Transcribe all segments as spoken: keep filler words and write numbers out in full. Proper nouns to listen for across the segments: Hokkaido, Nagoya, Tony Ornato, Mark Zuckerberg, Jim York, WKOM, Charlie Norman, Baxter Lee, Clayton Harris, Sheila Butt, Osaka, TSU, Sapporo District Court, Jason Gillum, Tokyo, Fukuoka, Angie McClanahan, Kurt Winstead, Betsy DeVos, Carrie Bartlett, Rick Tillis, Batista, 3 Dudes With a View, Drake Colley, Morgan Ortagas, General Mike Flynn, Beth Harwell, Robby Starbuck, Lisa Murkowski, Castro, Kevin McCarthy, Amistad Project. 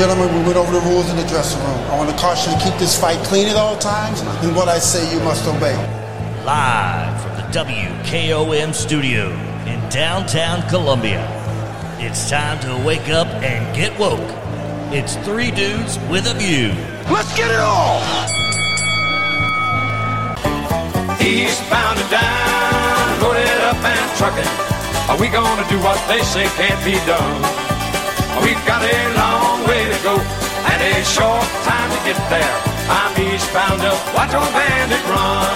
Gentlemen, we went over the rules in the dressing room. I want to caution you to keep this fight clean at all times, and what I say you must obey. Live from the W K O M studio in downtown Columbia, it's time to wake up and get woke. It's Three Dudes With a View. Let's get it all! He's bound to die, loaded up and trucking. Are we gonna do what they say can't be done? We've got a long way to go and a short time to get there. I'm eastbound up, watch old bandit run.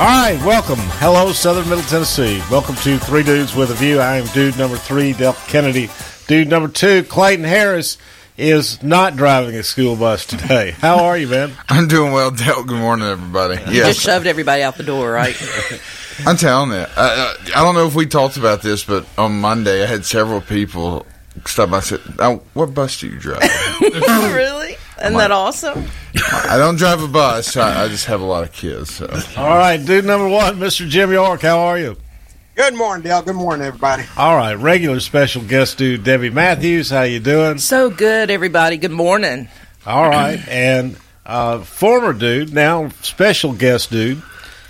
All right, welcome. Hello, Southern Middle Tennessee. Welcome to Three Dudes With a View. I am dude number three, Del Kennedy. Dude number two, Clayton Harris, is not driving a school bus today. How are you, man? I'm doing well, Del. Good morning, everybody. You yes. just shoved everybody out the door, right? I'm telling you. I, I, I don't know if we talked about this, but on Monday I had several people stop by and said, oh, what bus do you drive? Really? Isn't like, that awesome? I don't drive a bus. So I, I just have a lot of kids. So. All right, dude number one, Mister Jim York, how are you? Good morning, Dale. Good morning, everybody. All right. Regular special guest dude, Debbie Matthews. How you doing? So good, everybody. Good morning. All right. And uh, former dude, now special guest dude,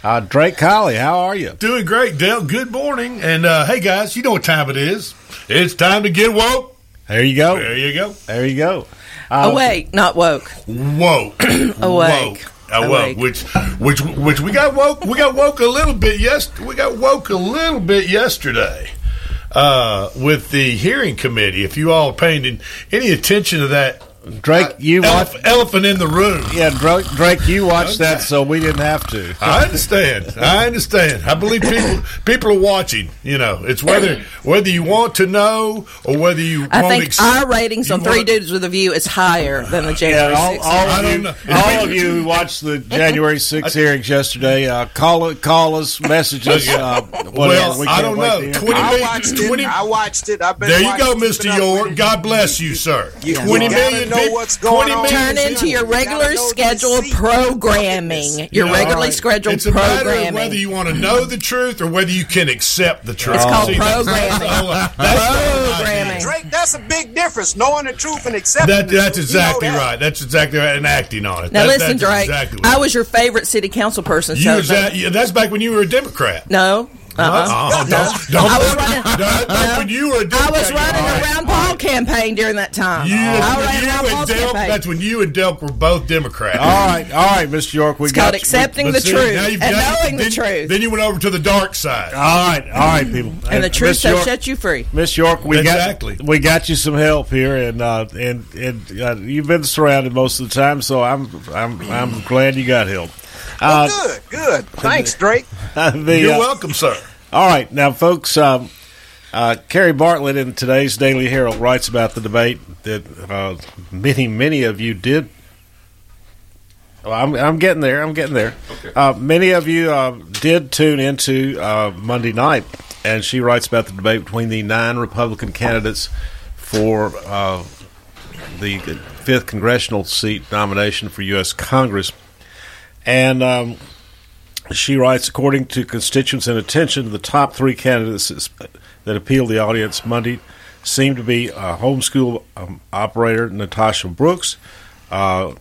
uh, Drake Colley. How are you? Doing great, Dale. Good morning. And, uh, hey, guys, you know what time it is. It's time to get woke. There you go. There you go. There you go. Uh, Awake, not woke. Woke. Awake. Woke. I woke, which, which, which we got woke. We got woke a little bit. Yes, we got woke a little bit yesterday uh, with the hearing committee. If you all paid any attention to that, Drake, uh, you elef- watch elephant in the room. Yeah, Drake, Drake you watched okay. that, so we didn't have to. I understand. I understand. I believe people people are watching. You know, it's whether whether you want to know or whether you. I think ex- our ratings on Three Dudes With a View is higher than the January sixth. Yeah, all, all, I don't know. all of you who watched the January sixth hearings yesterday, uh, call it, call us, message us. Uh, well, we I don't know. twenty I watched twenty, it. I watched it. I've been. There you go, Mister York. God bless you, sir. Yeah. Twenty million. Know what's going on. Turn into your regular scheduled programming. Your regularly scheduled programming. It's a matter of whether you want to know the truth or whether you can accept the truth. It's called programming. Programming. Drake, that's a big difference. Knowing the truth and accepting it. That's exactly right. That's exactly right. And acting on it. Now listen, Drake, I was your favorite city council person. That's back when you were a Democrat. No. Uh-uh. I was running a Rand Paul campaign during that time. You, I ran a Rand Paul campaign. That's when you and Delk were both Democrats. All right, all right, Mister York. We it's got called you. accepting Let's the see, truth and done, knowing then, the truth. Then you went over to the dark side. All right, all right, people. And, and the truth shall set you free. Miss York, we exactly. got we got you some help here, and uh, and and uh, you've been surrounded most of the time, so I'm I'm I'm glad you got help. Uh, oh, good, good. Thanks, Drake. The, You're uh, welcome, sir. All right. Now, folks, um, uh, Carrie Bartlett in today's Daily Herald writes about the debate that uh, many, many of you did. Well, I'm, I'm getting there. I'm getting there. Okay. Uh, many of you uh, did tune into uh, Monday night, and she writes about the debate between the nine Republican candidates for uh, the fifth congressional seat nomination for U S Congress. And um, she writes, according to constituents and attention, the top three candidates that appealed the audience Monday seemed to be uh, homeschool um, operator Natasha Brooks, uh,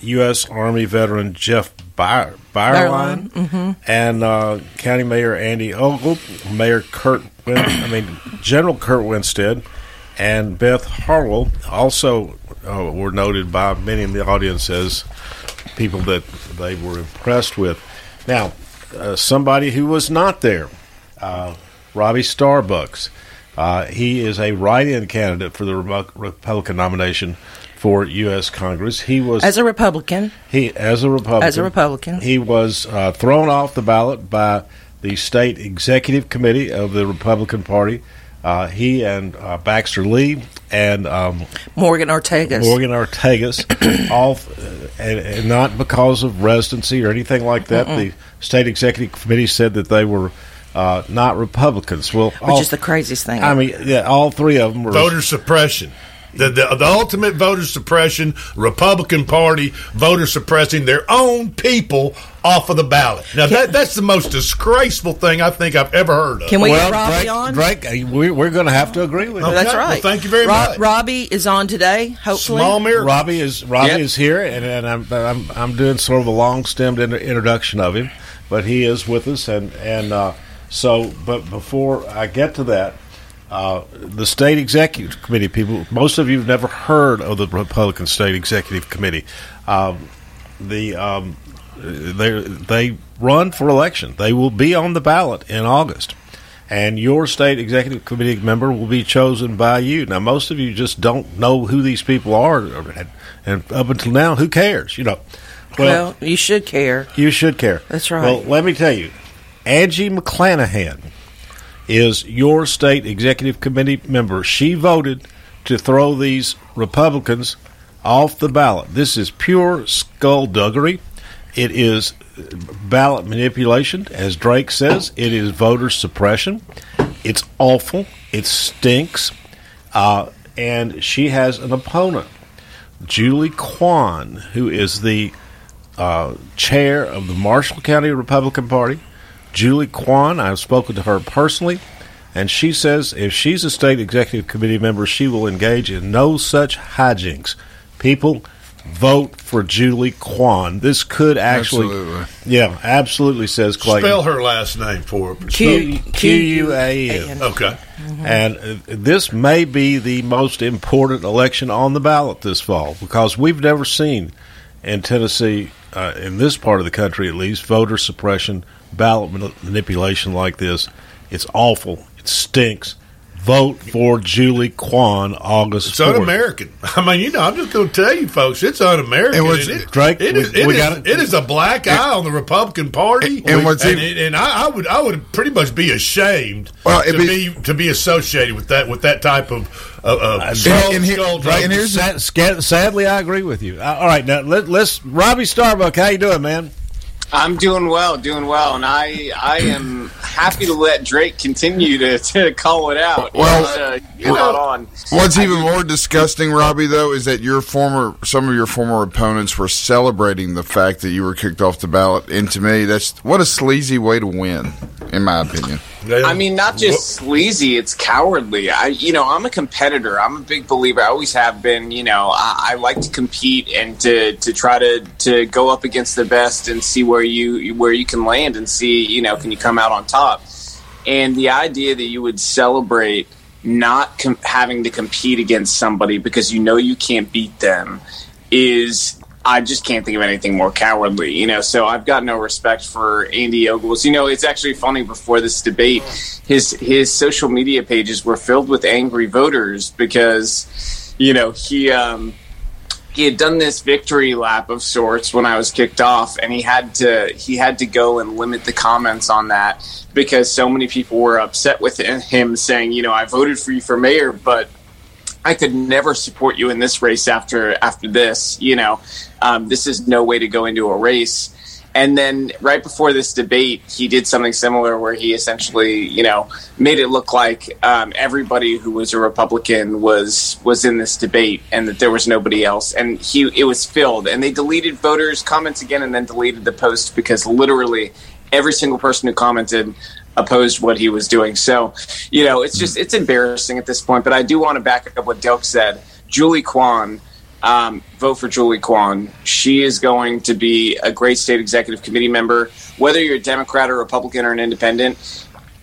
U S. Army veteran Jeff Beierlein, Beierlein. Mm-hmm. and uh, County Mayor Andy Ogle, Mayor Kurt, Win- I mean General Kurt Winstead, and Beth Harwell also uh, were noted by many in the audience as people that they were impressed with. Now, uh, somebody who was not there, uh, Robby Starbuck. Uh, he is a write-in candidate for the Re- Republican nomination for U S. Congress. He was as a Republican. He as a Republican. As a Republican. He was uh, thrown off the ballot by the State Executive Committee of the Republican Party. Uh, he and uh, Baxter Lee and um, Morgan Ortagas. Morgan Ortagas, all, uh, and, and not because of residency or anything like that. Mm-mm. The State Executive Committee said that they were uh, not Republicans. Well, which all, is the craziest thing. I mean, yeah, all three of them were voter suppression. The, the, the ultimate voter suppression, Republican Party voter suppressing their own people off of the ballot. Now, that, that's the most disgraceful thing I think I've ever heard of. Can we well, get Robbie Drake, on? Drake, we, we're going to have to agree with you. Okay. That's right. Well, thank you very Ro- much. Robbie is on today, hopefully. Small miracle. Robbie is, Robbie yep. is here, and, and I'm, I'm I'm doing sort of a long-stemmed inter- introduction of him, but he is with us. And, and uh, so, but before I get to that, Uh, the State Executive Committee people, most of you have never heard of the Republican State Executive Committee. Um, the um, they they run for election. They will be on the ballot in August, and your State Executive Committee member will be chosen by you. Now, most of you just don't know who these people are, and, and up until now, who cares? You know. Well, well, you should care. You should care. That's right. Well, let me tell you, Angie McClanahan is your state executive committee member. She voted to throw these Republicans off the ballot. This is pure skullduggery. It is ballot manipulation, as Drake says. It is voter suppression. It's awful. It stinks. Uh, and she has an opponent, Julie Kwan, who is the uh, chair of the Marshall County Republican Party. Julie Kwan, I've spoken to her personally, and she says if she's a state executive committee member, she will engage in no such hijinks. People, vote for Julie Kwan. This could actually... Absolutely. Yeah, absolutely, says Clayton. Spell her last name for her. Q- Q U A N. Okay. Mm-hmm. And this may be the most important election on the ballot this fall, because we've never seen in Tennessee, uh, in this part of the country at least, voter suppression, ballot manipulation like this. It's awful. It stinks. Vote for Julie Kwan, August fourth. It's un-American. I mean, you know, I'm just going to tell you, folks, it's un-American. And it, is, Drake, it, is, we, it, we is, got it. it is a black eye on the Republican Party, and, and, what's and, even, and I, I would I would pretty much be ashamed well, to be, be to be associated with that with that type of uh, uh, skull, and, skull, and here, sad, sad, Sadly, I agree with you. All right, now let, let's Robby Starbuck. How you doing, man? I'm doing well, doing well, and I I am happy to let Drake continue to, to call it out. Well, uh, you're well, not on. What's I, even more disgusting, Robbie, though, is that your former, some of your former opponents were celebrating the fact that you were kicked off the ballot, and to me, that's what a sleazy way to win, in my opinion. I mean, not just Whoop. sleazy; it's cowardly. I, you know, I'm a competitor. I'm a big believer. I always have been. You know, I, I like to compete and to, to try to, to go up against the best and see where you where you can land and see, you know, can you come out on top. And the idea that you would celebrate not com- having to compete against somebody because you know you can't beat them is, I just can't think of anything more cowardly, you know. So I've got no respect for Andy Ogle. You know, it's actually funny. Before this debate, his his social media pages were filled with angry voters because, you know, he um, he had done this victory lap of sorts when I was kicked off, and he had to he had to go and limit the comments on that because so many people were upset with him, saying, you know, I voted for you for mayor, but I could never support you in this race after after this, you know. Um, this is no way to go into a race. And then right before this debate, he did something similar where he essentially, you know, made it look like um, everybody who was a Republican was was in this debate and that there was nobody else. And he it was filled. And they deleted voters' comments again and then deleted the post because literally every single person who commented opposed what he was doing. So, you know, it's just it's embarrassing at this point. But I do want to back up what Delk said. Julie Kwan. Um, vote for Julie Kwan. She is going to be a great state executive committee member. Whether you're a Democrat or Republican or an independent,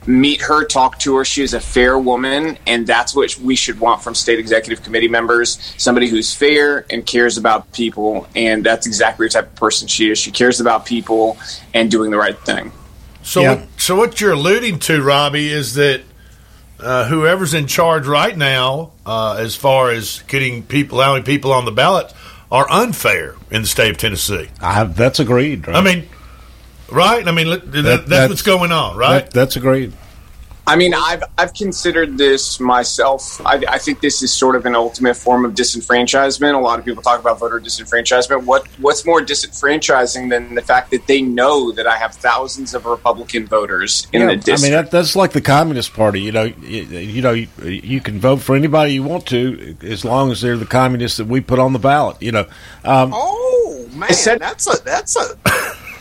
meet her, talk to her. She is a fair woman, and that's what we should want from state executive committee members, somebody who's fair and cares about people, and that's exactly the type of person she is. She cares about people and doing the right thing. So, yeah. what, so what you're alluding to, Robbie, is that Uh, whoever's in charge right now, uh, as far as getting people, allowing people on the ballot, are unfair in the state of Tennessee. I, that's agreed. Right? I mean, right? I mean, that, that's, that's what's going on, right? That, that's agreed. I mean, I've I've considered this myself. I, I think this is sort of an ultimate form of disenfranchisement. A lot of people talk about voter disenfranchisement. What what's more disenfranchising than the fact that they know that I have thousands of Republican voters in yeah, the district? I mean, that, that's like the Communist Party. You know, you, you know, you, you can vote for anybody you want to as long as they're the communists that we put on the ballot. You know. Um, oh man, said, that's a that's a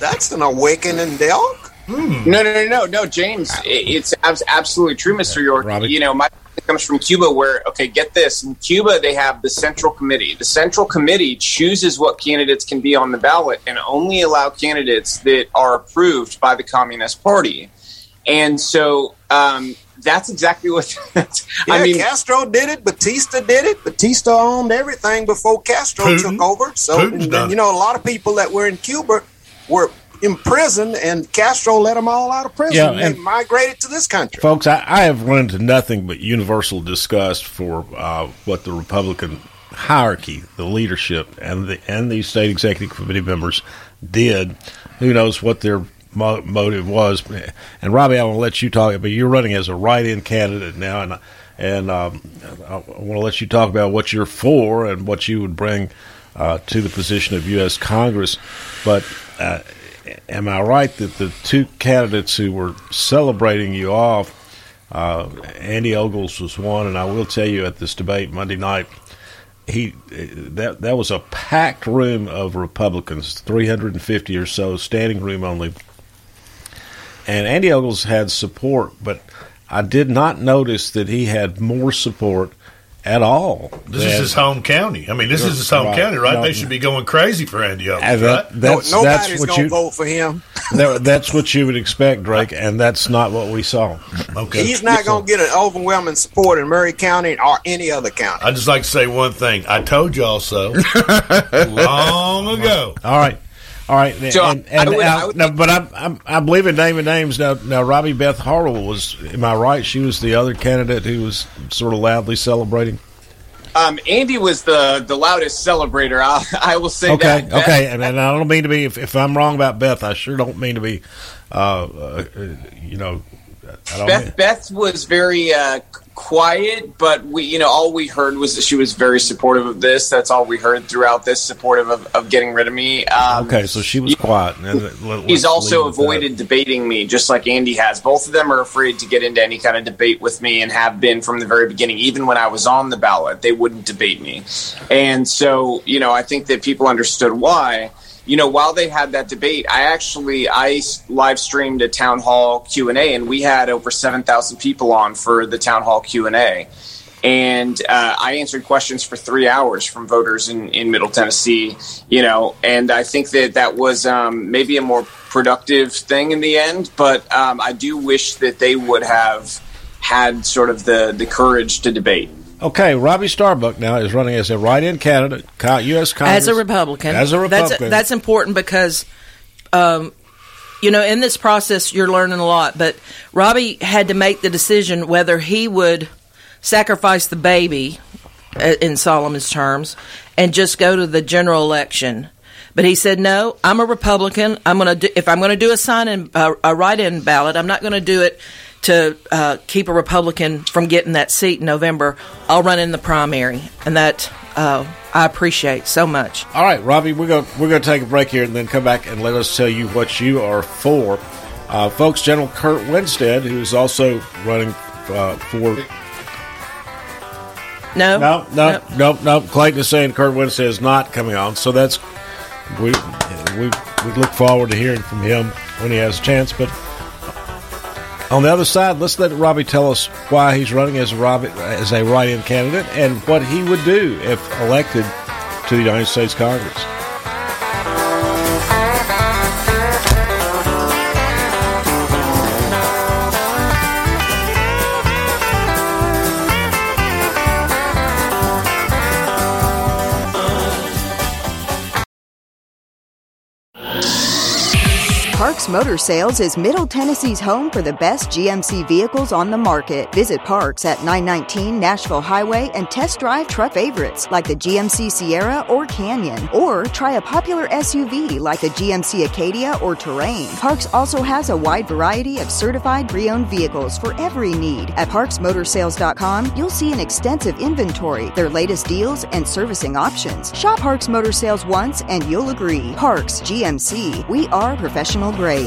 that's an awakening, Del. Hmm. No, no, no, no, no, James. It's absolutely true, Mister York. Robert. You know, my comes from Cuba where, okay, get this. In Cuba, they have the Central Committee. The Central Committee chooses what candidates can be on the ballot and only allow candidates that are approved by the Communist Party. And so um, that's exactly what that's, yeah, I mean. Castro did it. Batista did it. Batista owned everything before Castro Putin. took over. So, and, you know, a lot of people that were in Cuba were in prison, and Castro let them all out of prison yeah, and, and migrated to this country. Folks, I, I have run into nothing but universal disgust for uh, what the Republican hierarchy, the leadership, and the and these state executive committee members did. Who knows what their mo- motive was? And Robby, I want to let you talk, but you're running as a write-in candidate now, and and um, I want to let you talk about what you're for and what you would bring uh, to the position of U S Congress, but. Uh, Am I right that the two candidates who were celebrating you off, uh, Andy Ogles was one, and I will tell you at this debate Monday night, he that that was a packed room of Republicans, three hundred fifty or so, standing room only. And Andy Ogles had support, but I did not notice that he had more support at all. This is his home county. I mean, this is his home right, county, right? No, they should be going crazy for Andy Ogle, that, right? That's, no, nobody's going to vote for him. that, that's what you would expect, Drake, and that's not what we saw. Okay. He's not going to get an overwhelming support in Murray County or any other county. I'd just like to say one thing. I told y'all so long ago. All right. All right. And, so and, and I would, now, I would, now, but I'm, I'm, I believe in naming names. Now, now, Robby Beth Harwell was, am I right? She was the other candidate who was sort of loudly celebrating. Um, Andy was the, the loudest celebrator. I, I will say okay, that. Okay. Okay. And, and I don't mean to be, if, if I'm wrong about Beth, I sure don't mean to be, uh, uh, you know, I don't Beth, mean. Beth was very uh, quiet, but we, you know, all we heard was that she was very supportive of this. That's all we heard throughout this, supportive of, of getting rid of me. Um, okay, so she was you, quiet. Let's he's also avoided that. debating me, just like Andy has. Both of them are afraid to get into any kind of debate with me and have been from the very beginning. Even when I was on the ballot, they wouldn't debate me. And so, you know, I think that people understood why. You know, while they had that debate, I actually I live streamed a town hall Q and A, and we had over seven thousand people on for the town hall Q and A. And uh, I answered questions for three hours from voters in, in Middle Tennessee, you know, and I think that that was um, maybe a more productive thing in the end. But um, I do wish that they would have had sort of the, the courage to debate. Okay, Robby Starbuck now is running as a write-in candidate, U S Congress. As a Republican. As a Republican. That's, that's important because, um, you know, in this process you're learning a lot. But Robby had to make the decision whether he would sacrifice the baby, in Solomon's terms, and just go to the general election. But he said, no, I'm a Republican. I'm gonna do, if I'm going to do a sign-in, uh, a write-in ballot, I'm not going to do it to uh, keep a Republican from getting that seat in November. I'll run in the primary, and that uh, I appreciate so much. All right, Robby, we're going we're going to take a break here and then come back and let us tell you what you are for. Uh, folks, General Kurt Winstead, who is also running uh, for... No. No, no, no, no. Clayton is saying Kurt Winstead is not coming on, so that's... We, we, we look forward to hearing from him when he has a chance, but... On the other side, let's let Robby tell us why he's running as a, Robby, as a write-in candidate and what he would do if elected to the United States Congress. Parks Motor Sales is Middle Tennessee's home for the best G M C vehicles on the market. Visit Parks at nine nineteen Nashville Highway and test drive truck favorites like the G M C Sierra or Canyon, or try a popular S U V like the G M C Acadia or Terrain. Parks also has a wide variety of certified pre-owned vehicles for every need. At parks motor sales dot com, you'll see an extensive inventory, their latest deals, and servicing options. Shop Parks Motor Sales once and you'll agree. Parks G M C. We are professional grade.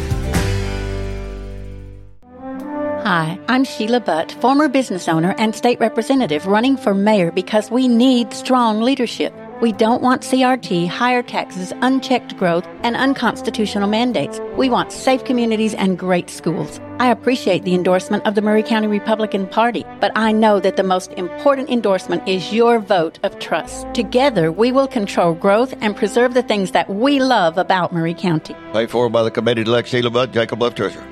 Hi, I'm Sheila Butt, former business owner and state representative running for mayor because we need strong leadership. We don't want C R T, higher taxes, unchecked growth, and unconstitutional mandates. We want safe communities and great schools. I appreciate the endorsement of the Murray County Republican Party, but I know that the most important endorsement is your vote of trust. Together, we will control growth and preserve the things that we love about Murray County. Paid for by the committee-elect Sheila Butt, Jacob Bluff Treasurer.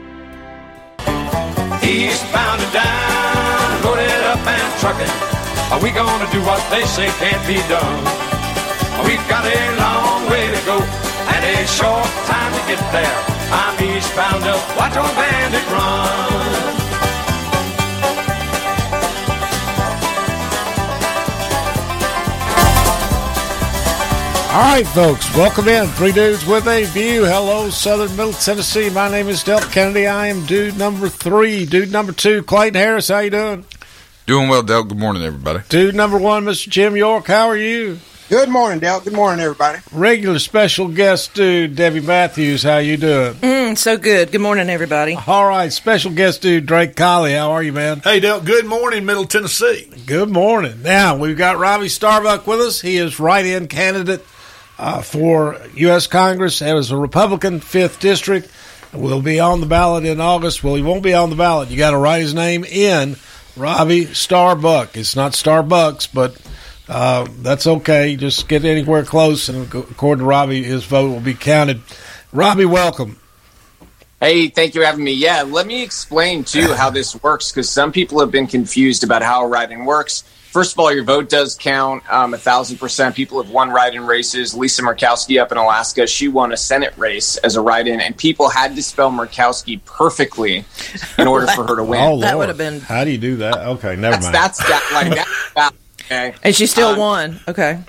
Eastbound and down, loaded up and trucking. Are we gonna do what they say can't be done? We've got a long way to go and a short time to get there. I'm eastbound up, watch old bandit run. All right, folks, welcome in. Three Dudes with a View. Hello, Southern Middle Tennessee. My name is Del Kennedy. I am dude number three. Dude number two, Clayton Harris. How you doing? Doing well, Del. Good morning, everybody. Dude number one, Mister Jim York. How are you? Good morning, Del. Good morning, everybody. Regular special guest dude, Debbie Matthews. How you doing? Mm, so good. Good morning, everybody. All right, special guest dude, Drake Colley. How are you, man? Hey, Del. Good morning, Middle Tennessee. Good morning. Now, we've got Robby Starbuck with us. He is write-in candidate uh, for U S Congress. That is a Republican, fifth District. Will be on the ballot in August. Well, he won't be on the ballot. You got to write his name in. Robby Starbuck. It's not Starbucks, but uh, that's okay. Just get anywhere close, and according to Robby, his vote will be counted. Robby, welcome. Hey, thank you for having me. Yeah, let me explain, too, how this works, because some people have been confused about how write-in works. First of all, your vote does count um, one thousand percent. People have won write-in races. Lisa Murkowski up in Alaska, she won a Senate race as a write-in, and people had to spell Murkowski perfectly in order for her to win. Oh, that would have been... How do you do that? Okay, never that's, mind. That's that, like, that's that. Okay. And she still um, won. Okay.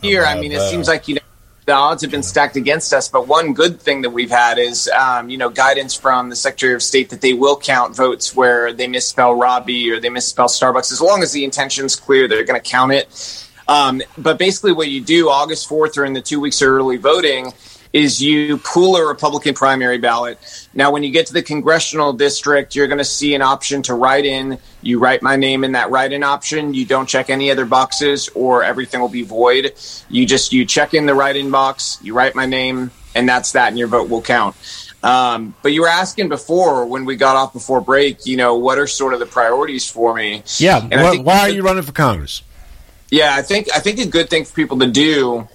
Here, I mean, it seems like, you know, the odds have been stacked against us, but one good thing that we've had is, um, you know, guidance from the Secretary of State that they will count votes where they misspell Robby or they misspell Starbucks. As long as the intention's clear, they're going to count it. Um, but basically what you do August fourth or in the two weeks of early voting is you pool a Republican primary ballot. Now, when you get to the congressional district, you're going to see an option to write in. You write my name in that write-in option. You don't check any other boxes or everything will be void. You just you check in the write-in box, you write my name, and that's that, and your vote will count. Um, but you were asking before, when we got off before break, you know, what are sort of the priorities for me? Yeah, and well, I think why are you running for Congress? Yeah, I think I think a good thing for people to do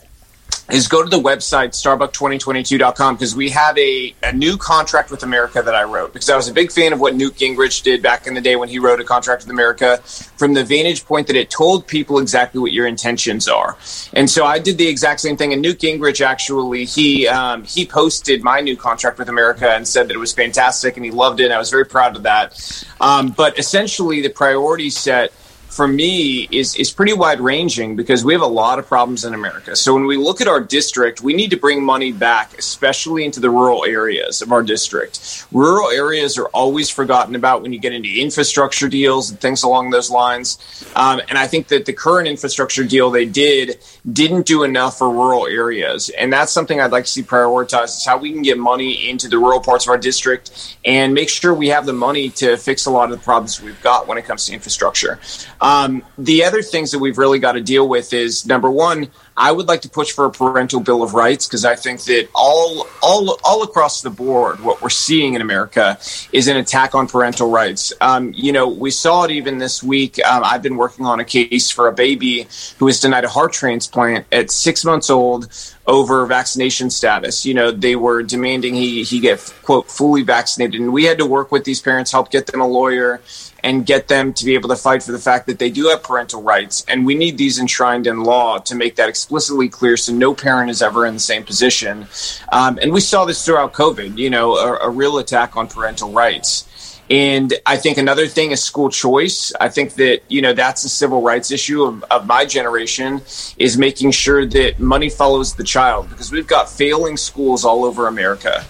is go to the website, starbuck twenty twenty-two dot com, because we have a, a new contract with America that I wrote, because I was a big fan of what Newt Gingrich did back in the day when he wrote A Contract with America, from the vantage point that it told people exactly what your intentions are. And so I did the exact same thing. And Newt Gingrich, actually, he um, he posted my new contract with America and said that it was fantastic and he loved it. And I was very proud of that. Um, but essentially, the priority set for me is is pretty wide ranging because we have a lot of problems in America. So when we look at our district, we need to bring money back, especially into the rural areas of our district. Rural areas are always forgotten about when you get into infrastructure deals and things along those lines. Um, and I think that the current infrastructure deal they did didn't do enough for rural areas. And that's something I'd like to see prioritized, is how we can get money into the rural parts of our district and make sure we have the money to fix a lot of the problems we've got when it comes to infrastructure. Um, the other things that we've really got to deal with is, number one, I would like to push for a parental bill of rights, because I think that all, all, all across the board, what we're seeing in America is an attack on parental rights. Um, you know, we saw it even this week. Um, I've been working on a case for a baby who was denied a heart transplant at six months old over vaccination status. You know, they were demanding he, he get, quote, fully vaccinated. And we had to work with these parents, help get them a lawyer, and get them to be able to fight for the fact that they do have parental rights. And we need these enshrined in law to make that explicitly clear, so no parent is ever in the same position. Um, and we saw this throughout COVID, you know, a, a real attack on parental rights. And I think another thing is school choice. I think that, you know, that's a civil rights issue of, of my generation, is making sure that money follows the child, because we've got failing schools all over America.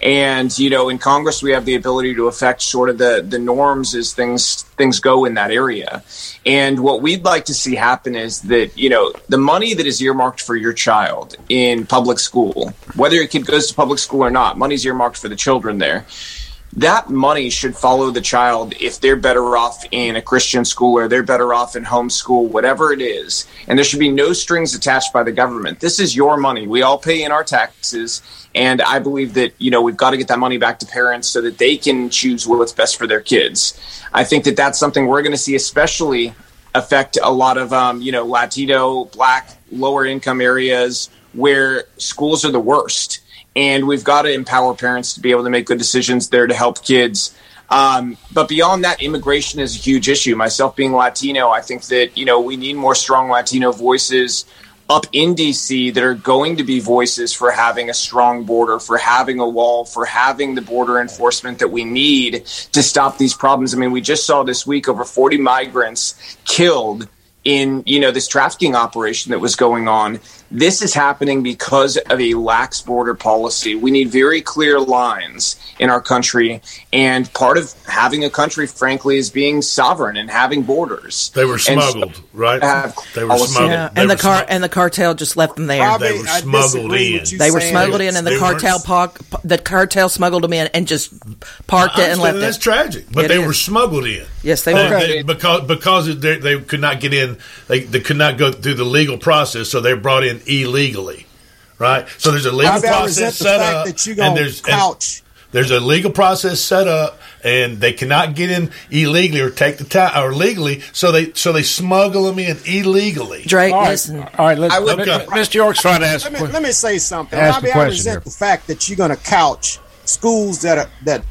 And, you know, in Congress, we have the ability to affect sort of the, the norms as things things go in that area. And what we'd like to see happen is that, you know, the money that is earmarked for your child in public school, whether your kid goes to public school or not, money's earmarked for the children there. That money should follow the child if they're better off in a Christian school or they're better off in homeschool, whatever it is. And there should be no strings attached by the government. This is your money. We all pay in our taxes. And I believe that, you know, we've got to get that money back to parents so that they can choose what's best for their kids. I think that that's something we're going to see especially affect a lot of, um, you know, Latino, Black, lower income areas where schools are the worst. And we've got to empower parents to be able to make good decisions there to help kids. Um, but beyond that, immigration is a huge issue. Myself being Latino, I think that, you know, we need more strong Latino voices up in D C that are going to be voices for having a strong border, for having a wall, for having the border enforcement that we need to stop these problems. I mean, we just saw this week over forty migrants killed in, you know, this trafficking operation that was going on. This is happening because of a lax border policy. We need very clear lines in our country. And part of having a country, frankly, is being sovereign and having borders. They were smuggled, so, right? Have, they were smuggled. Yeah. They and were the car smuggled. And the cartel just left them there. Probably, they were smuggled in. They were smuggled in, and the cartel park, the cartel smuggled them in and just parked I, it and left that's it. That's tragic, but it they is. were smuggled in. Yes, they were. Uh, they, because because they, they could not get in. They, they could not go through the legal process, so they were brought in illegally. right? So there's a legal process set up, and there's and there's a legal process set up, and they cannot get in illegally or take the time or legally. So they so they smuggle them in illegally. Drake, all right, listen. All right, let's, I would, okay. Mister York's trying to ask. Let me, qu- let me say something. Robbie, I resent the fact that you're going to couch schools that are, that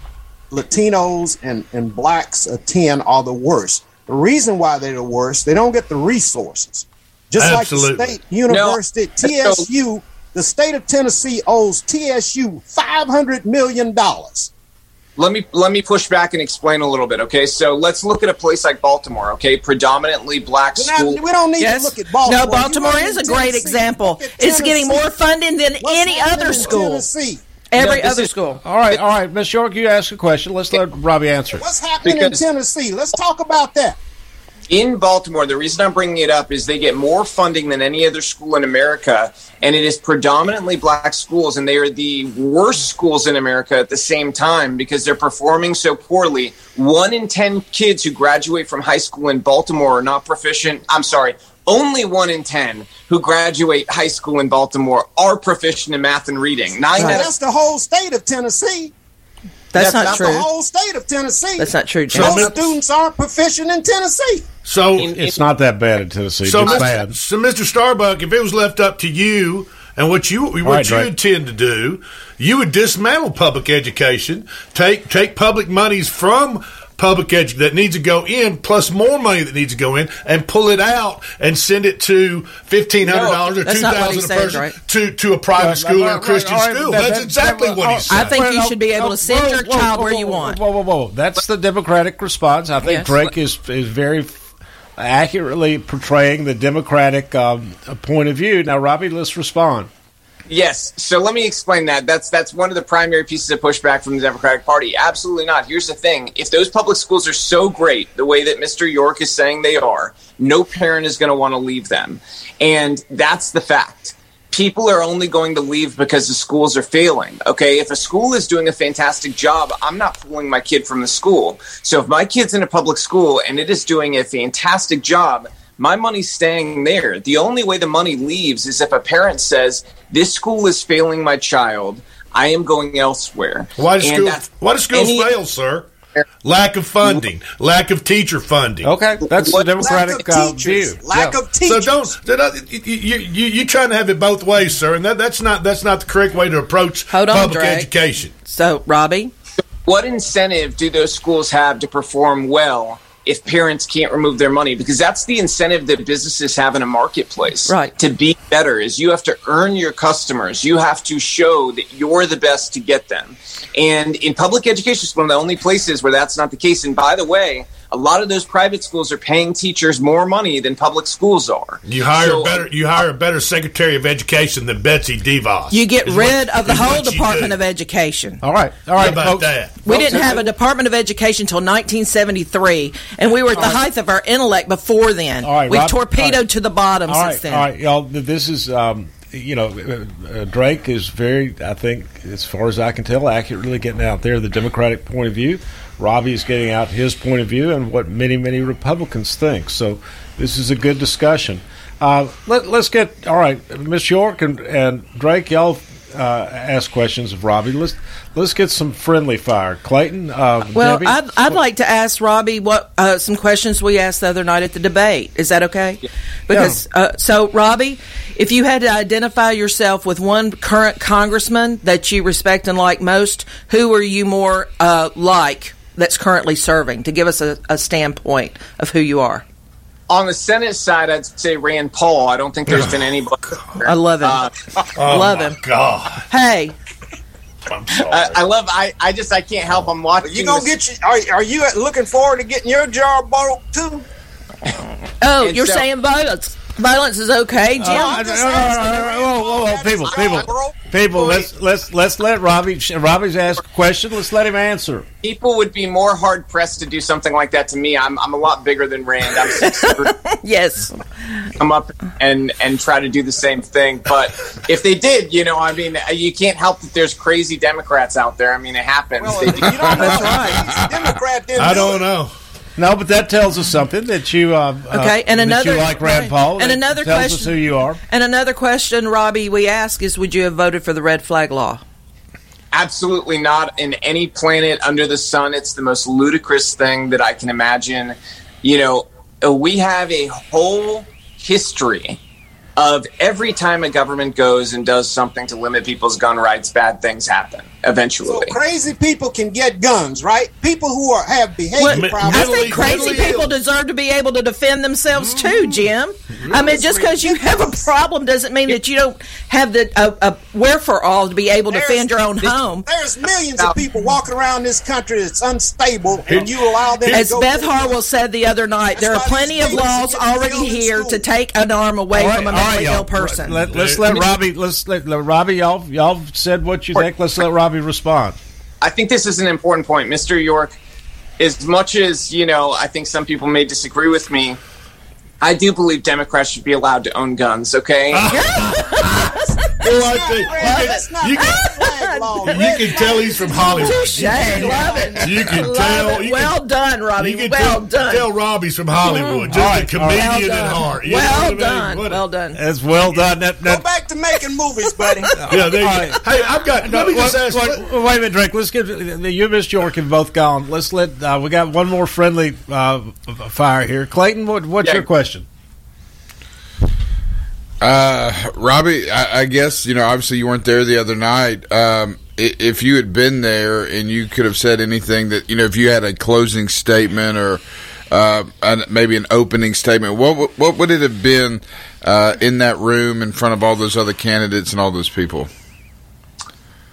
Latinos and, and blacks attend are the worst. The reason why they're the worst, they don't get the resources. Just Absolutely. Like the state university, no. T S U, the state of Tennessee owes T S U five hundred million dollars. Let me let me push back and explain a little bit, okay? So let's look at a place like Baltimore, okay? Predominantly black We're school. Not, we don't need yes. to look at Baltimore. No, Baltimore is a great example. It's getting more funding than What's any other school. Tennessee? Every no, other is, school. All right, all right. Miz York, you ask a question. Let's let Robbie answer it. What's happening because in Tennessee? Let's talk about that. In Baltimore, the reason I'm bringing it up is they get more funding than any other school in America, and it is predominantly black schools, and they are the worst schools in America at the same time because they're performing so poorly. One in ten kids who graduate from high school in Baltimore are not proficient. I'm sorry. Only one in ten who graduate high school in Baltimore are proficient in math and reading. Nine right. That's the whole state of Tennessee. That's, that's not, not true. That's the whole state of Tennessee. That's not true. Trump. Most students aren't proficient in Tennessee. So in, in, it's not that bad in Tennessee. So it's Mister bad. So Mister Starbuck, if it was left up to you and what you what right, you right. intend to do, you would dismantle public education, take take public monies from public education that needs to go in, plus more money that needs to go in, and pull it out and send it to fifteen hundred dollars no, or two thousand dollars a person right? to, to a private yeah, school right, or a Christian right, right, school. That, that's that, exactly that, what he said. I think well, you should be able to send whoa, your whoa, child whoa, where you want. Whoa, whoa, whoa. That's the Democratic response. I think yes. Drake is, is very accurately portraying the Democratic um, point of view. Now, Robbie, let's respond. Yes. So let me explain that. That's that's one of the primary pieces of pushback from the Democratic Party. Absolutely not. Here's the thing. If those public schools are so great, the way that Mister York is saying they are, no parent is going to want to leave them. And that's the fact. People are only going to leave because the schools are failing. Okay, if a school is doing a fantastic job, I'm not pulling my kid from the school. So if my kid's in a public school and it is doing a fantastic job, my money's staying there. The only way the money leaves is if a parent says, this school is failing my child. I am going elsewhere. Why do schools, why do schools any, fail, sir? Lack of funding. Lack of teacher funding. Okay, that's what, the Democratic lack teachers, view. Lack yeah. of teachers. So don't, you, you, you, you're trying to have it both ways, sir, and that, that's not that's not the correct way to approach Hold on, public Drake. Education. So, Robbie? What incentive do those schools have to perform well if parents can't remove their money? Because that's the incentive that businesses have in a marketplace. Right. To be better is you have to earn your customers. You have to show that you're the best to get them. And in public education, it's one of the only places where that's not the case. And by the way, a lot of those private schools are paying teachers more money than public schools are. You hire so, better. You hire a better Secretary of Education than Betsy DeVos. You get rid what, of the whole Department of Education. All right, all right. How about folks, that? We folks, didn't have a Department of Education until nineteen seventy-three, and we were at the right. height of our intellect before then. All right, we've Rob, torpedoed right. to the bottom all since right, then. All right, y'all. This is. Um, You know, uh, Drake is very, I think, as far as I can tell, accurately getting out there the Democratic point of view. Robbie is getting out his point of view and what many, many Republicans think. So this is a good discussion. Uh, let, let's get, all right, Miz York and, and Drake, y'all uh, ask questions of Robbie. Let's let's get some friendly fire. Clayton? Uh, well, Debbie, I'd, I'd like to ask Robbie what uh, some questions we asked the other night at the debate. Is that okay? Yeah. Because uh, so, Robbie, if you had to identify yourself with one current congressman that you respect and like most, who are you more uh, like that's currently serving, to give us a, a standpoint of who you are? On the Senate side, I'd say Rand Paul. I don't think there's been anybody. I love him. Uh, oh, love my him. God. Hey. I'm sorry. I, I love. I, I just. I can't help. I'm watching. You gonna this. Get? You, are Are you looking forward to getting your jar broke too? Oh, and you're so, saying violence. Violence is okay, Jim. Uh, no, no, no, no, whoa, whoa, whoa, people, people, people. Let's let's let's let Robbie. Robbie's asked a question. Let's let him answer. People would be more hard pressed to do something like that to me. I'm I'm a lot bigger than Rand. I'm six Yes. Come up and and try to do the same thing. But if they did, you know, I mean, you can't help that there's crazy Democrats out there. I mean, it happens. Well, they do. You don't know. That's right. Democrat didn't I don't do know. No, but that tells us something that you uh, okay. And uh, another, that you like Rand Paul. Right. And another tells question, us who you are. And another question, Robby, we ask is, would you have voted for the red flag law? Absolutely not. In any planet under the sun, it's the most ludicrous thing that I can imagine. You know, we have a whole history of every time a government goes and does something to limit people's gun rights, bad things happen eventually. So crazy people can get guns, right? People who are, have behavior well, problems. I think crazy people deserve to be able to defend themselves too, Jim. Mm-hmm. I mean, just because you have a problem doesn't mean that you don't have the uh, uh, wherefore-all to be able to there's, defend your own home. There's millions of people walking around this country that's unstable, and you allow them As to go Beth Harwell said the other night, there are plenty of laws already here to take an arm away right, from a mentally ill person. Let, let's let Robby, let's let, let Robby, y'all, y'all said what you think. Let's let Robby respond. I think this is an important point, Mister York. As much as, you know, I think some people may disagree with me, I do believe Democrats should be allowed to own guns, okay? You can tell he's from Hollywood. Touché. Love it. You can love tell. You well can, done, Robby. You can well tell, done. Tell Robbie's from Hollywood. Mm. Just right, a comedian well at heart. You well done. What, well done. That's well done. That, that, Go back to making movies, buddy. yeah, there you right. go. Hey, I've got. No, let me just what, ask. What, what, wait a minute, Drake. Let's get you, and Miss York, have both gone. Let's let. Uh, we got one more friendly uh, fire here. Clayton, what, what's yeah. your question? Uh, Robby, I, I guess, you know, obviously you weren't there the other night. Um, if you had been there and you could have said anything that, you know, if you had a closing statement or uh, maybe an opening statement, what what would it have been uh, in that room in front of all those other candidates and all those people?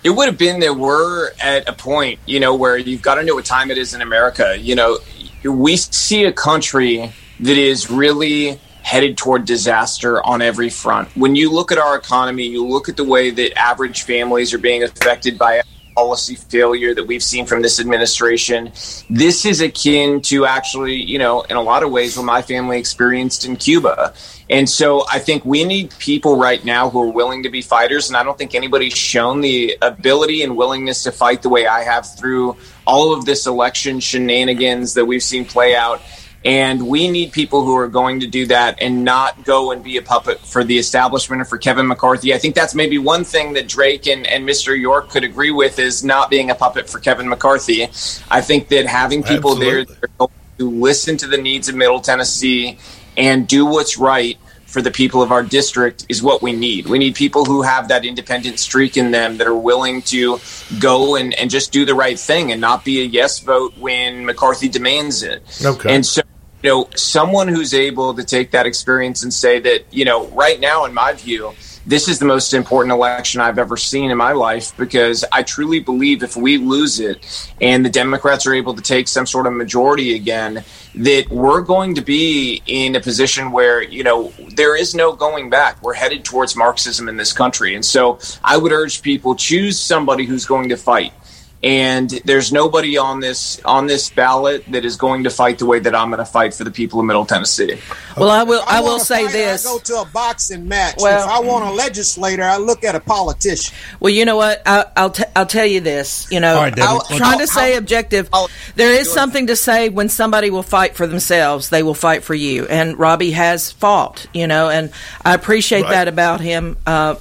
It would have been that we're at a point, you know, where you've got to know what time it is in America. You know, we see a country that is really headed toward disaster on every front. When you look at our economy, you look at the way that average families are being affected by policy failure that we've seen from this administration. This is akin to actually, you know, in a lot of ways what my family experienced in Cuba. And so I think we need people right now who are willing to be fighters. And I don't think anybody's shown the ability and willingness to fight the way I have through all of this election shenanigans that we've seen play out. And we need people who are going to do that and not go and be a puppet for the establishment or for Kevin McCarthy. I think that's maybe one thing that Drake and, and Mister York could agree with is not being a puppet for Kevin McCarthy. I think that having people Absolutely. there that are going to listen to the needs of Middle Tennessee and do what's right for the people of our district is what we need. We need people who have that independent streak in them that are willing to go and, and just do the right thing and not be a yes vote when McCarthy demands it. Okay. And so, you know, someone who's able to take that experience and say that, you know, right now, in my view, this is the most important election I've ever seen in my life, because I truly believe if we lose it and the Democrats are able to take some sort of majority again, that we're going to be in a position where, you know, there is no going back. We're headed towards Marxism in this country. And so I would urge people, choose somebody who's going to fight. And there's nobody on this on this ballot that is going to fight the way that I'm going to fight for the people of Middle Tennessee. Well, I will. I, I will say this: I go to a boxing match. Well, if I want a legislator, I look at a politician. Well, you know what? I, I'll t- I'll tell you this. You know, right, I'll, trying to say objective. I'll, I'll, there is something to say when somebody will fight for themselves, they will fight for you. And Robby has fought. You know, and I appreciate right. that about him,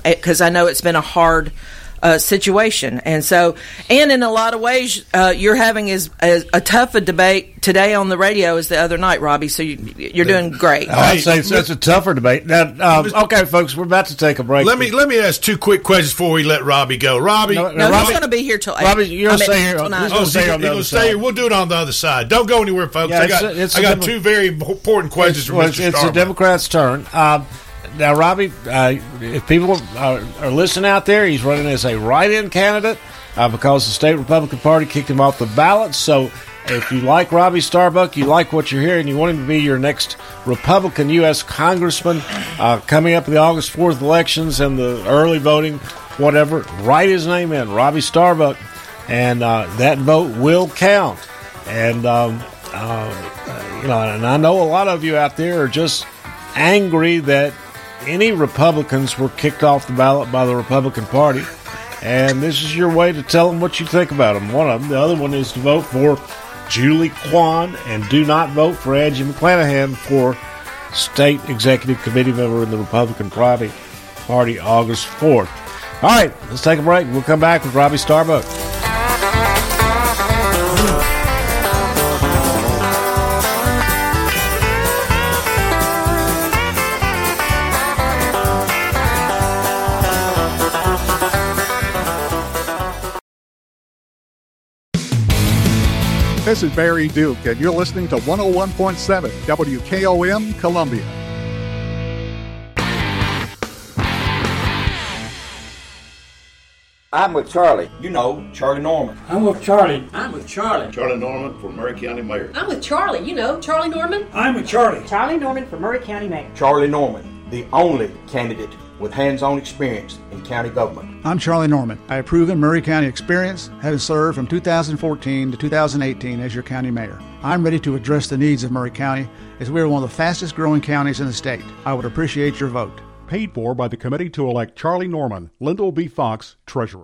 because uh, I know it's been a hard Uh, situation. And so, and in a lot of ways, uh, you're having as, as a tough a debate today on the radio as the other night, Robby. So you, you're doing great. I'd say that's a tougher debate. Now, um, okay, folks, we're about to take a break. Let me let me ask two quick questions before we let Robby go. Robby, no, no, Robby, he's going to be here till eight. Robby, you're going to stay here. Oh, stay here on the other side. We'll do it on the other side. Don't go anywhere, folks. Yeah, I got a, I got two very important questions for Mister Starbuck. It's the Democrats' turn. Um, Now, Robby, uh, if people are, are listening out there, he's running as a write-in candidate uh, because the state Republican Party kicked him off the ballot. So if you like Robby Starbuck, you like what you're hearing, you want him to be your next Republican U S congressman uh, coming up in the August fourth elections and the early voting, whatever, write his name in, Robby Starbuck, and uh, that vote will count. And, um, uh, you know, and I know a lot of you out there are just angry that any Republicans were kicked off the ballot by the Republican Party, and this is your way to tell them what you think about them. One of them. The other one is to vote for Julie Kwan, and do not vote for Angie McClanahan for State Executive Committee member in the Republican Party August fourth. All right, let's take a break. We'll come back with Robby Starbuck. This is Barry Duke, and you're listening to one oh one point seven W K O M Columbia. I'm with Charlie. You know, Charlie Norman. I'm with Charlie. I'm with Charlie. Charlie Norman for Murray County Mayor. I'm with Charlie. You know, Charlie Norman. I'm with Charlie. Charlie Norman for Murray County Mayor. Charlie Norman, the only candidate with hands-on experience in county government. I'm Charlie Norman. I have proven Murray County experience, having served from two thousand fourteen to two thousand eighteen as your county mayor. I'm ready to address the needs of Murray County, as we are one of the fastest-growing counties in the state. I would appreciate your vote. Paid for by the committee to elect Charlie Norman, Lyndall B. Fox, Treasurer.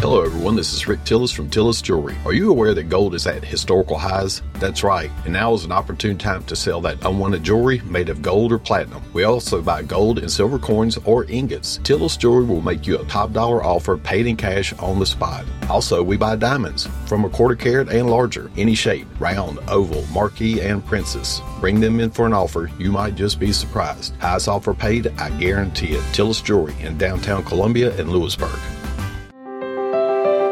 Hello everyone, this is Rick Tillis from Tillis Jewelry. Are you aware that gold is at historical highs? That's right, and now is an opportune time to sell that unwanted jewelry made of gold or platinum. We also buy gold and silver coins or ingots. Tillis Jewelry will make you a top dollar offer paid in cash on the spot. Also, we buy diamonds from a quarter carat and larger, any shape, round, oval, marquise, and princess. Bring them in for an offer, you might just be surprised. Highest offer paid, I guarantee it. Tillis Jewelry in downtown Columbia and Lewisburg.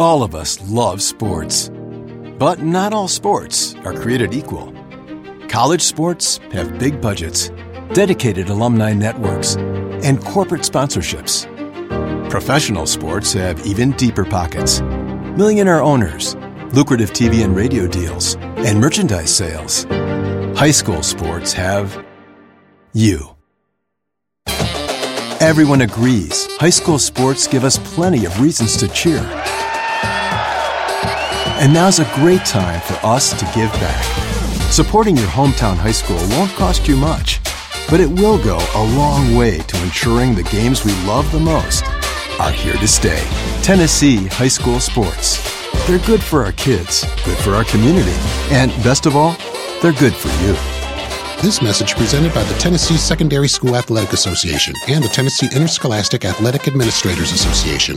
All of us love sports, but not all sports are created equal. College sports have big budgets, dedicated alumni networks, and corporate sponsorships. Professional sports have even deeper pockets. Millionaire owners, lucrative T V and radio deals, and merchandise sales. High school sports have you. Everyone agrees high school sports give us plenty of reasons to cheer. And now's a great time for us to give back. Supporting your hometown high school won't cost you much, but it will go a long way to ensuring the games we love the most are here to stay. Tennessee high school sports. They're good for our kids, good for our community, and best of all, they're good for you. This message presented by the Tennessee Secondary School Athletic Association and the Tennessee Interscholastic Athletic Administrators Association.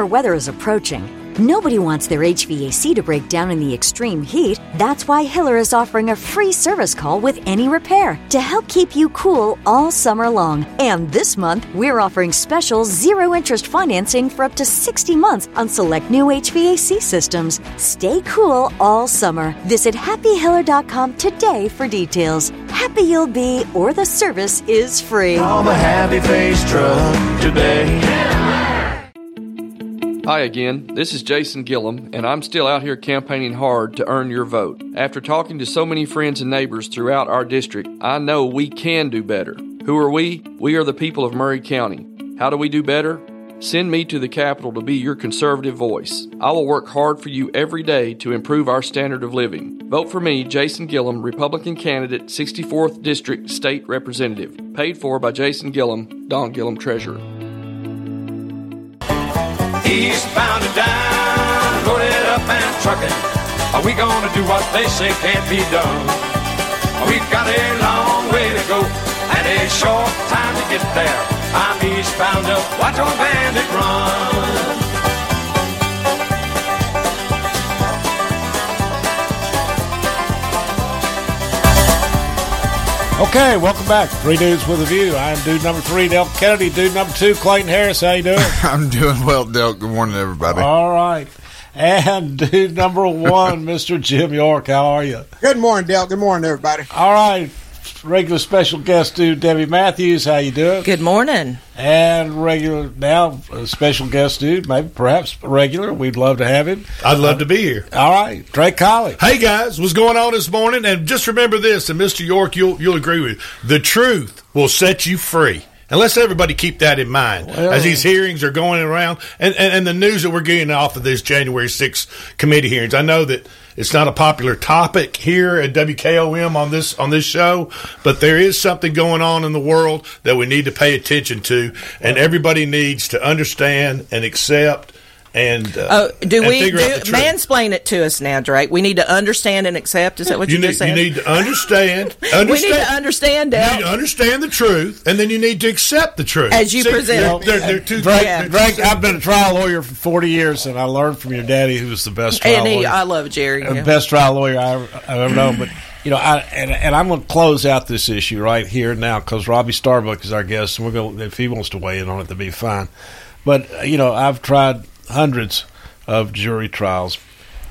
weather is approaching. Nobody wants their H V A C to break down in the extreme heat. That's why Hiller is offering a free service call with any repair to help keep you cool all summer long. And this month, we're offering special zero-interest financing for up to sixty months on select new H V A C systems. Stay cool all summer. Visit happy hiller dot com today for details. Happy you'll be, or the service is free. Call the Happy Face Truck today. Hi again, this is Jason Gillum, and I'm still out here campaigning hard to earn your vote. After talking to so many friends and neighbors throughout our district, I know we can do better. Who are we? We are the people of Murray County. How do we do better? Send me to the Capitol to be your conservative voice. I will work hard for you every day to improve our standard of living. Vote for me, Jason Gillum, Republican candidate, sixty-fourth District State Representative. Paid for by Jason Gillum, Don Gillum Treasurer. He's bound to die, loaded up and trucking. Are we going to do what they say can't be done? We've got a long way to go and a short time to get there. I'm eastbound up, watch old bandit run. Okay, welcome back. Three Dudes With a View. I'm dude number three, Del Kennedy. Dude number two, Clayton Harris. How you doing? I'm doing well, Del. Good morning, everybody. All right. And dude number one, Mister Jim York. How are you? Good morning, Del. Good morning, everybody. All right. Regular special guest, dude, Debbie Matthews. How you doing? Good morning. And regular, now, uh, special guest, dude, maybe perhaps regular. We'd love to have him. I'd love uh, to be here. All right. Drake Colley. Hey, guys. What's going on this morning? And just remember this, and Mister York, you'll, you'll agree with you. The truth will set you free. And let's everybody keep that in mind well, as these hearings are going around and, and, and the news that we're getting off of these January sixth committee hearings. I know that it's not a popular topic here at W K O M on this on this show, but there is something going on in the world that we need to pay attention to, and everybody needs to understand and accept and uh, oh, do and we do, mansplain it to us now, Drake? We need to understand and accept. Is that what you, you need, just said? You need to understand. understand. We need to understand. Del. You need to understand the truth, and then you need to accept the truth as you See, present. You know, they're, they're two, Drake, yeah. Drake, I've been a trial lawyer for forty years, and I learned from your daddy, who was the best trial and he, lawyer. I love Jerry, the yeah. best trial lawyer I ever, I've ever known. But you know, I and, and I'm going to close out this issue right here now because Robby Starbuck is our guest, and we're going if he wants to weigh in on it, that'd be fine. But you know, I've tried hundreds of jury trials.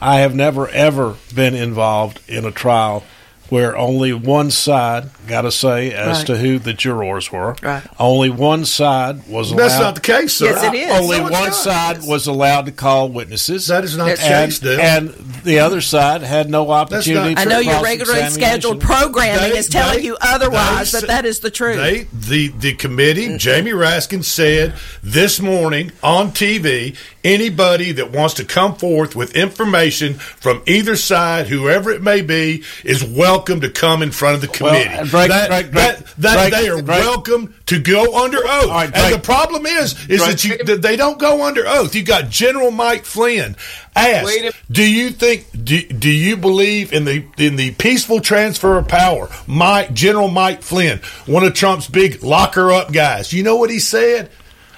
I have never, ever been involved in a trial where only one side got a say as right. to who the jurors were. Right. Only one side was allowed. That's not the case, sir. Yes, it is. Only so one side was allowed to call witnesses. That is not the case, Dale. And the other side had no opportunity to I know your regularly scheduled programming they, is telling they, you otherwise, they, but that is the truth. They, the, the committee, mm-hmm. Jamie Raskin said this morning on T V, anybody that wants to come forth with information from either side, whoever it may be, is welcome. Welcome to come in front of the committee. Well, Drake, that, Drake, that, that Drake, they are Drake. welcome to go under oath. Right, and the problem is, is Drake. that you that they don't go under oath. You got General Mike Flynn asked, "Do you think? Do, do you believe in the in the peaceful transfer of power?" Mike General Mike Flynn, one of Trump's big locker up guys. You know what he said?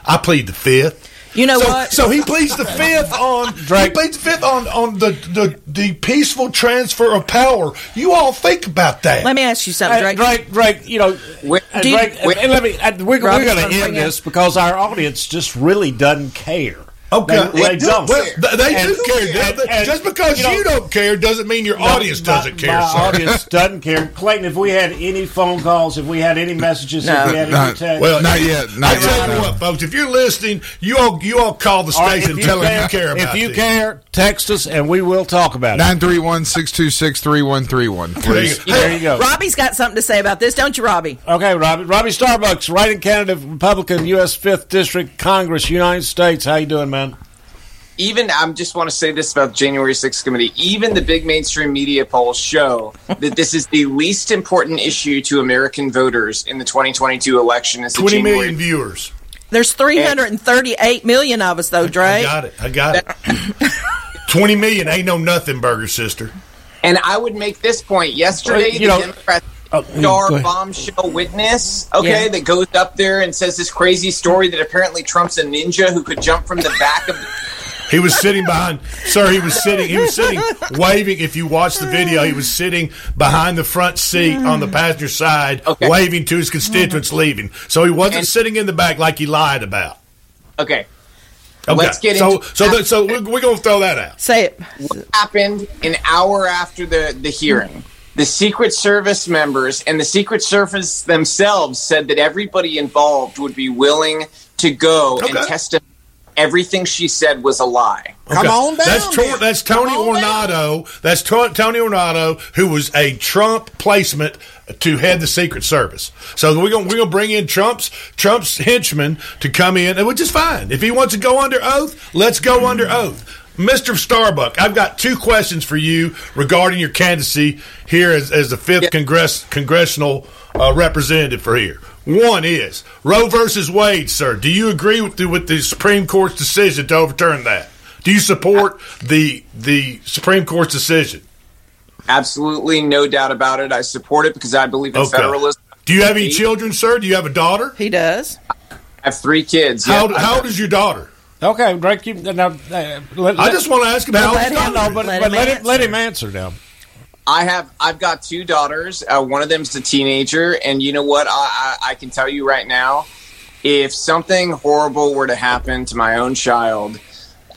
I plead the fifth. You know so, what? So he pleads the fifth on Drake. He pleads the fifth on, on the, the the peaceful transfer of power. You all think about that. Let me ask you something, Drake. Uh, Drake, Drake, you know, Drake, you, and, and let me. Uh, we're, we're going to end this because our audience just really doesn't care. Okay, they, they don't. Well, they and, do care. And, and, just because you, know, you don't care doesn't mean your no, audience my, doesn't care. My sir. audience doesn't care. Clayton, if we had any phone calls, if we had any messages, no. if we had any not, texts, well, not yet. Not I yet. Tell you what, folks, if you're listening, you all you all call the station and tell them you care about it. If you this. care, text us and we will talk about it. Nine three one six two six three one three one. Please, there you go. Robbie's got something to say about this, don't you, Robbie? Okay, Robbie. Robby Starbuck, writing candidate, Republican, U S fifth District, Congress, United States. How you doing, man? Even I just want to say this about the January sixth committee. Even the big mainstream media polls show that this is the least important issue to American voters in the twenty twenty-two election. Is twenty January- million viewers. There's three hundred thirty-eight million of us, though, Dre. I got it. I got it. twenty million ain't no nothing burger, sister. And I would make this point. Yesterday, you the know- Democrats... Oh, star bombshell witness, okay, yeah. that goes up there and says this crazy story that apparently Trump's a ninja who could jump from the back of the... He was sitting behind... Sir, he was sitting, he was sitting, waving. If you watch the video, he was sitting behind the front seat on the passenger side, okay. waving to his constituents leaving. So he wasn't and, sitting in the back like he lied about. Okay. Okay. Let's get so, into so, the, so we're, we're going to throw that out. Say it. What happened an hour after the, the hearing? The Secret Service members and the Secret Service themselves said that everybody involved would be willing to go okay. and testify everything she said was a lie. Okay. Come on down. That's, to- that's Tony Ornato. Down. That's to- Tony Ornato, who was a Trump placement to head the Secret Service. So we're going we're going to bring in Trump's Trump's henchmen to come in, which is fine. If he wants to go under oath, let's go under oath. Mister Starbuck, I've got two questions for you regarding your candidacy here as, as the fifth yeah. Congress congressional uh, representative for here. One is Roe versus Wade, sir. Do you agree with the, with the Supreme Court's decision to overturn that? Do you support the the Supreme Court's decision? Absolutely, no doubt about it. I support it because I believe in okay. federalism. Do you have any children, sir? Do you have a daughter? He does. I have three kids. How, yeah, how old is your daughter? Okay, Drake. Keep, now, uh, let, let, I just want to ask him how old his daughter is. But, let, but him let, him, let him answer now. I have. I've got two daughters. Uh, one of them's a teenager, and you know what? I, I, I can tell you right now, if something horrible were to happen to my own child,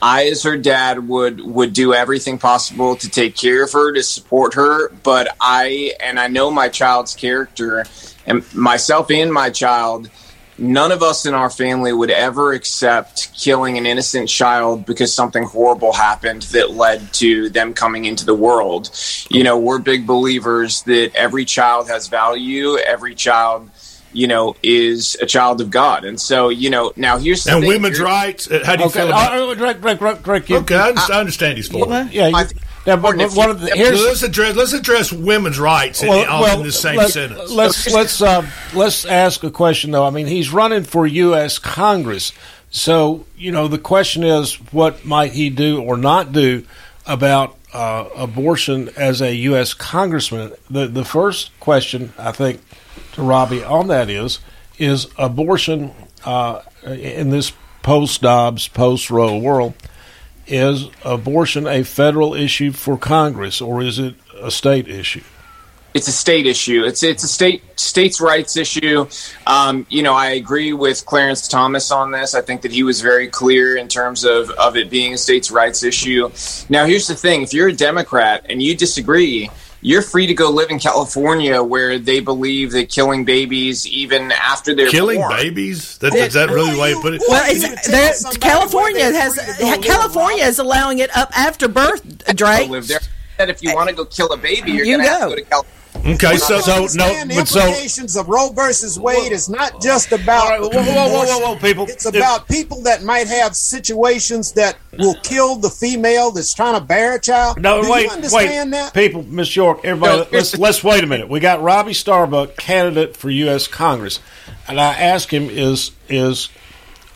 I, as her dad, would would do everything possible to take care of her, to support her. But I and I know my child's character, and myself and my child. None of us in our family would ever accept killing an innocent child because something horrible happened that led to them coming into the world. You know, we're big believers that every child has value. Every child, you know, is a child of God. And so, you know, now here's the and thing. And women's You're, rights, how do you okay. feel about it? Uh, right, right, right, you, okay, I, I understand these four. Yeah, yeah you, I, Now, one of the, here's, let's address let's address women's rights in, well, the, all well, in the same let, sentence. Let's let's uh, let's ask a question though. I mean, he's running for U S Congress, so you know the question is, what might he do or not do about uh, abortion as a U S congressman? The the first question I think to Robby on that is is abortion uh, in this post Dobbs, post Roe world. Is abortion a federal issue for Congress, or is it a state issue? It's a state issue. It's it's a state states' rights issue. Um, you know, I agree with Clarence Thomas on this. I think that he was very clear in terms of, of it being a states' rights issue. Now, here's the thing. If you're a Democrat and you disagree, you're free to go live in California, where they believe that killing babies, even after they're killing born, babies, that, is that really the way you put it? Well, it's, California has California is allowing it up after birth, Drake. Live there. If you want to go kill a baby, you're you going to have to go to California. Okay, so, so no, but so the implications of Roe versus Wade is not just about whoa, whoa, whoa, whoa, whoa, people. It's about people that might have situations that will kill the female that's trying to bear a child. No, do wait, you understand wait, that? People, Miss York, everybody, no, let's let's wait a minute. We got Robby Starbuck, candidate for U S Congress, and I asked him, is is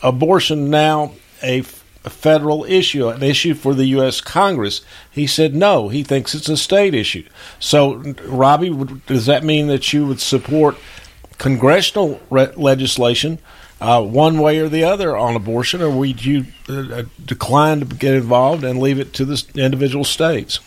abortion now a a federal issue, an issue for the U S Congress? He said no. He thinks it's a state issue. So, Robby, does that mean that you would support congressional re- legislation uh, one way or the other on abortion, or would you uh, decline to get involved and leave it to the individual states?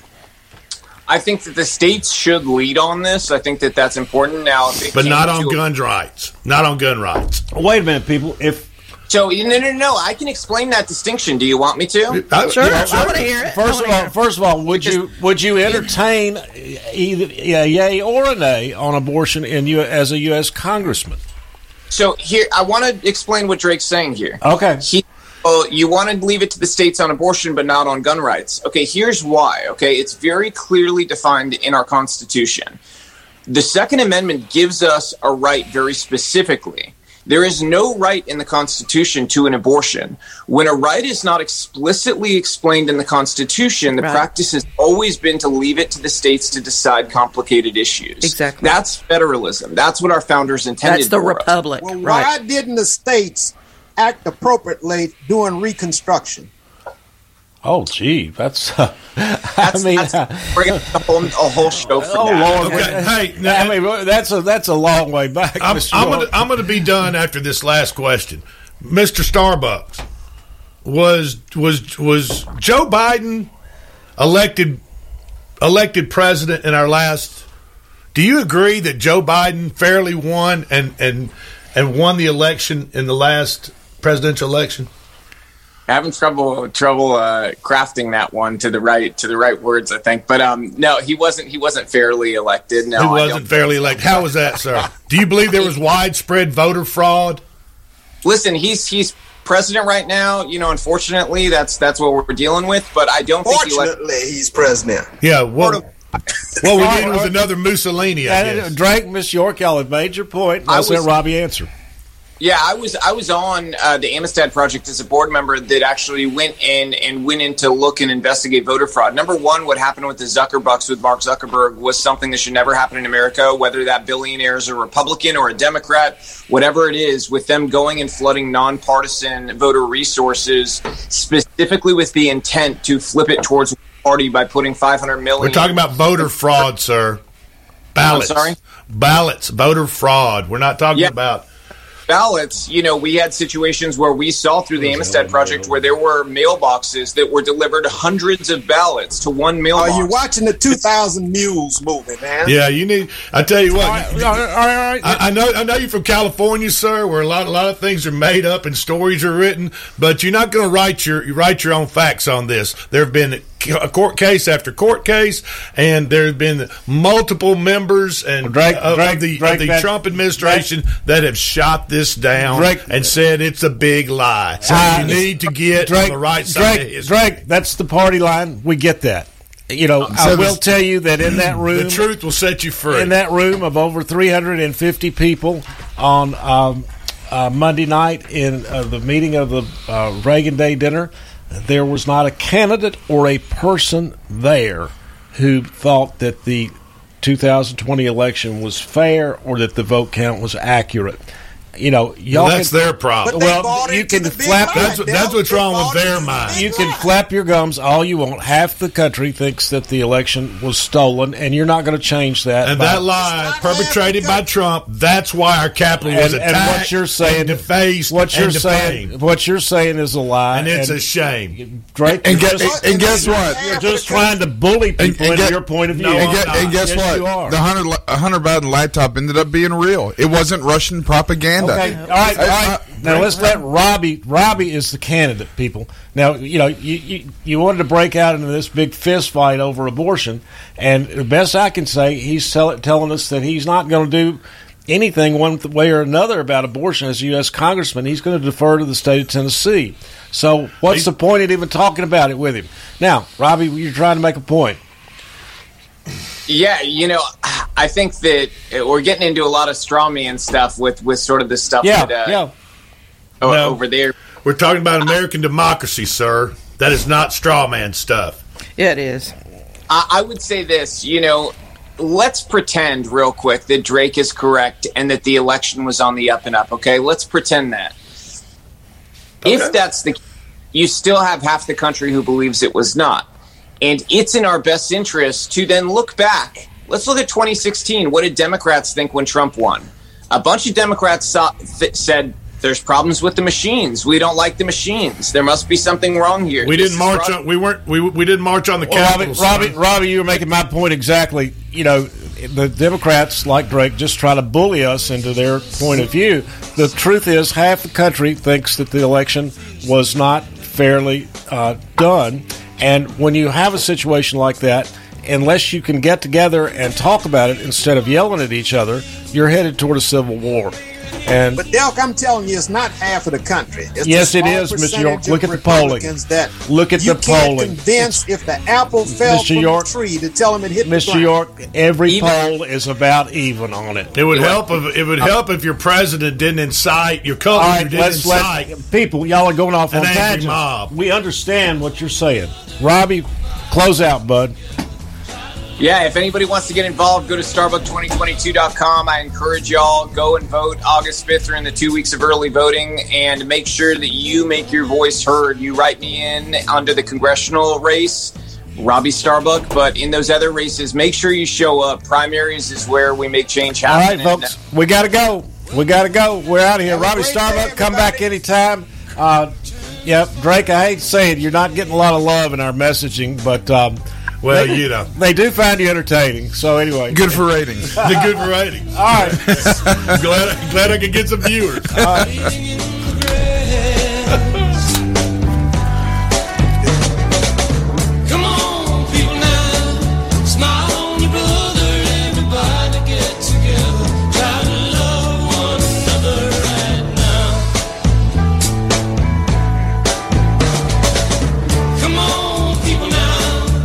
I think that the states should lead on this. I think that that's important now. But not on gun rights. Not on gun rights. Wait a minute, people. If So no no no! I can explain that distinction. Do you want me to? I, sure, yeah, sure. I want to hear it. First of all, first of all, would because, you would you entertain either a yay or a nay on abortion in you as a U S congressman? So here, I want to explain what Drake's saying here. Okay. He, well, you want to leave it to the states on abortion, but not on gun rights. Okay. Here's why. Okay, it's very clearly defined in our Constitution. The Second Amendment gives us a right very specifically. There is no right in the Constitution to an abortion. When a right is not explicitly explained in the Constitution, the right. practice has always been to leave it to the states to decide complicated issues. Exactly. That's federalism. That's what our founders intended. That's the for republic. Well, right. Why didn't the states act appropriately during Reconstruction? Oh, gee, that's. Uh, that's I mean, that's, uh, we're gonna have a whole, a whole show for oh, that. Lord, okay. Hey, now, I mean, that's a that's a long way back. I'm, I'm gonna I'm gonna be done after this last question, Mister Starbuck. Was was was Joe Biden elected elected president in our last? Do you agree that Joe Biden fairly won and and and won the election in the last presidential election? Having trouble trouble uh, crafting that one to the right to the right words, I think. But um, no, he wasn't he wasn't fairly elected. No, he wasn't fairly elected. How was that, sir? Do you believe there was widespread voter fraud? Listen, he's he's president right now, you know, unfortunately, that's that's what we're dealing with. But I don't think he elect- he's president. Yeah. Well, what we did was another Mussolini. I guess. Drake, Miss York, y'all have made your point. I'll let Robby answer. Yeah, I was I was on uh, the Amistad Project as a board member that actually went in and went in to look and investigate voter fraud. Number one, what happened with the Zuckerbucks with Mark Zuckerberg was something that should never happen in America, whether that billionaire is a Republican or a Democrat, whatever it is, with them going and flooding nonpartisan voter resources, specifically with the intent to flip it towards one party by putting five hundred million dollars. We're talking about voter fraud, sir. Ballots. I'm sorry? Ballots, voter fraud. We're not talking yeah. about... ballots. You know, we had situations where we saw through the Amistad Project where there were mailboxes that were delivered hundreds of ballots to one mailbox. Are you watching the two thousand Mules movie, man? Yeah, you need. I tell you what. All right, all right, all right. I, I know. I know you're from California, sir, where a lot, a lot of things are made up and stories are written. But you're not going to write your you write your own facts on this. There have been a court case after court case, and there have been multiple members and well, Drake, uh, Drake, of the, Drake, of the that, Trump administration Drake, that have shot this down Drake, and said it's a big lie. So I, you need to get Drake, on the right side. Drake, Drake, that's the party line. We get that. You know, so I will tell you that in that room, the truth will set you free. In that room of over three hundred fifty people on um, uh, Monday night in uh, the meeting of the uh, Reagan Day dinner. There was not a candidate or a person there who thought that the two thousand twenty election was fair or that the vote count was accurate. You know, y'all well, that's can, their problem. Well, you can flap. That's, that's what's wrong with their mind. You can flap your gums all you want. Half the country thinks that the election was stolen, and you're not going to change that. And that lie perpetrated by Trump. That's why our capital and, was attacked. And what you're saying, defaced. What you're saying, what you're saying is a lie, and it's and, a shame. Drake, and, and, guess, just, and guess what? You're just trying to bully people into your point of view. No, and, get, and guess yes, what? The Hunter, Hunter Biden laptop ended up being real. It wasn't Russian propaganda. Okay. All right. All right. Now let's let Robby. Robby is the candidate, people. Now you know you, you you wanted to break out into this big fist fight over abortion, and the best I can say, he's tell, telling us that he's not going to do anything one way or another about abortion as a U S congressman. He's going to defer to the state of Tennessee. So what's he, the point of even talking about it with him? Now, Robby, you're trying to make a point. Yeah, you know, I think that we're getting into a lot of straw man stuff with, with sort of this stuff yeah, that, uh, yeah. O- no, over there. We're talking about American democracy, sir. That is not straw man stuff. Yeah, it is. I, I would say this, you know, let's pretend real quick that Drake is correct and that the election was on the up and up, okay? Let's pretend that. Okay. If that's the case, you still have half the country who believes it was not. And it's in our best interest to then look back. Let's look at twenty sixteen. What did Democrats think when Trump won? A bunch of Democrats saw, th- said there's problems with the machines. We don't like the machines. There must be something wrong here. We this didn't march on, we weren't we we didn't march on the well, Capitol. Robby, Robby, Robby, you were making my point exactly. You know, the Democrats, like Drake, just try to bully us into their point of view. The truth is half the country thinks that the election was not fairly uh, done. And when you have a situation like that, unless you can get together and talk about it instead of yelling at each other, you're headed toward a civil war. And but, Delk, I'm telling you, it's not half of the country. It's yes, it is, Mister York. Look at the polling. That Look at the polling. You can't convince if the apple fell Mister from York, the tree to tell him it hit Mister the Mister York, every even. poll is about even on it. It would yeah. help if it would uh, help if your president didn't incite your country. Right, didn't let's incite let, people. Y'all are going off on tangents. Mob. We understand what you're saying, Robby. Close out, bud. Yeah, if anybody wants to get involved, go to Starbuck twenty twenty-two dot com. I encourage y'all, go and vote August fifth during the two weeks of early voting, and make sure that you make your voice heard. You write me in under the congressional race, Robby Starbuck, but in those other races, make sure you show up. Primaries is where we make change happen. All right, folks, and, uh, we got to go. We got to go. We're out of here. Robby Starbuck, day, come back anytime. Uh, yep, Drake, I hate saying you're not getting a lot of love in our messaging, but... Um, Well, they, you know. They do find you entertaining. So, anyway. Good for ratings. They're good for ratings. All right. glad, glad I could get some viewers. All right.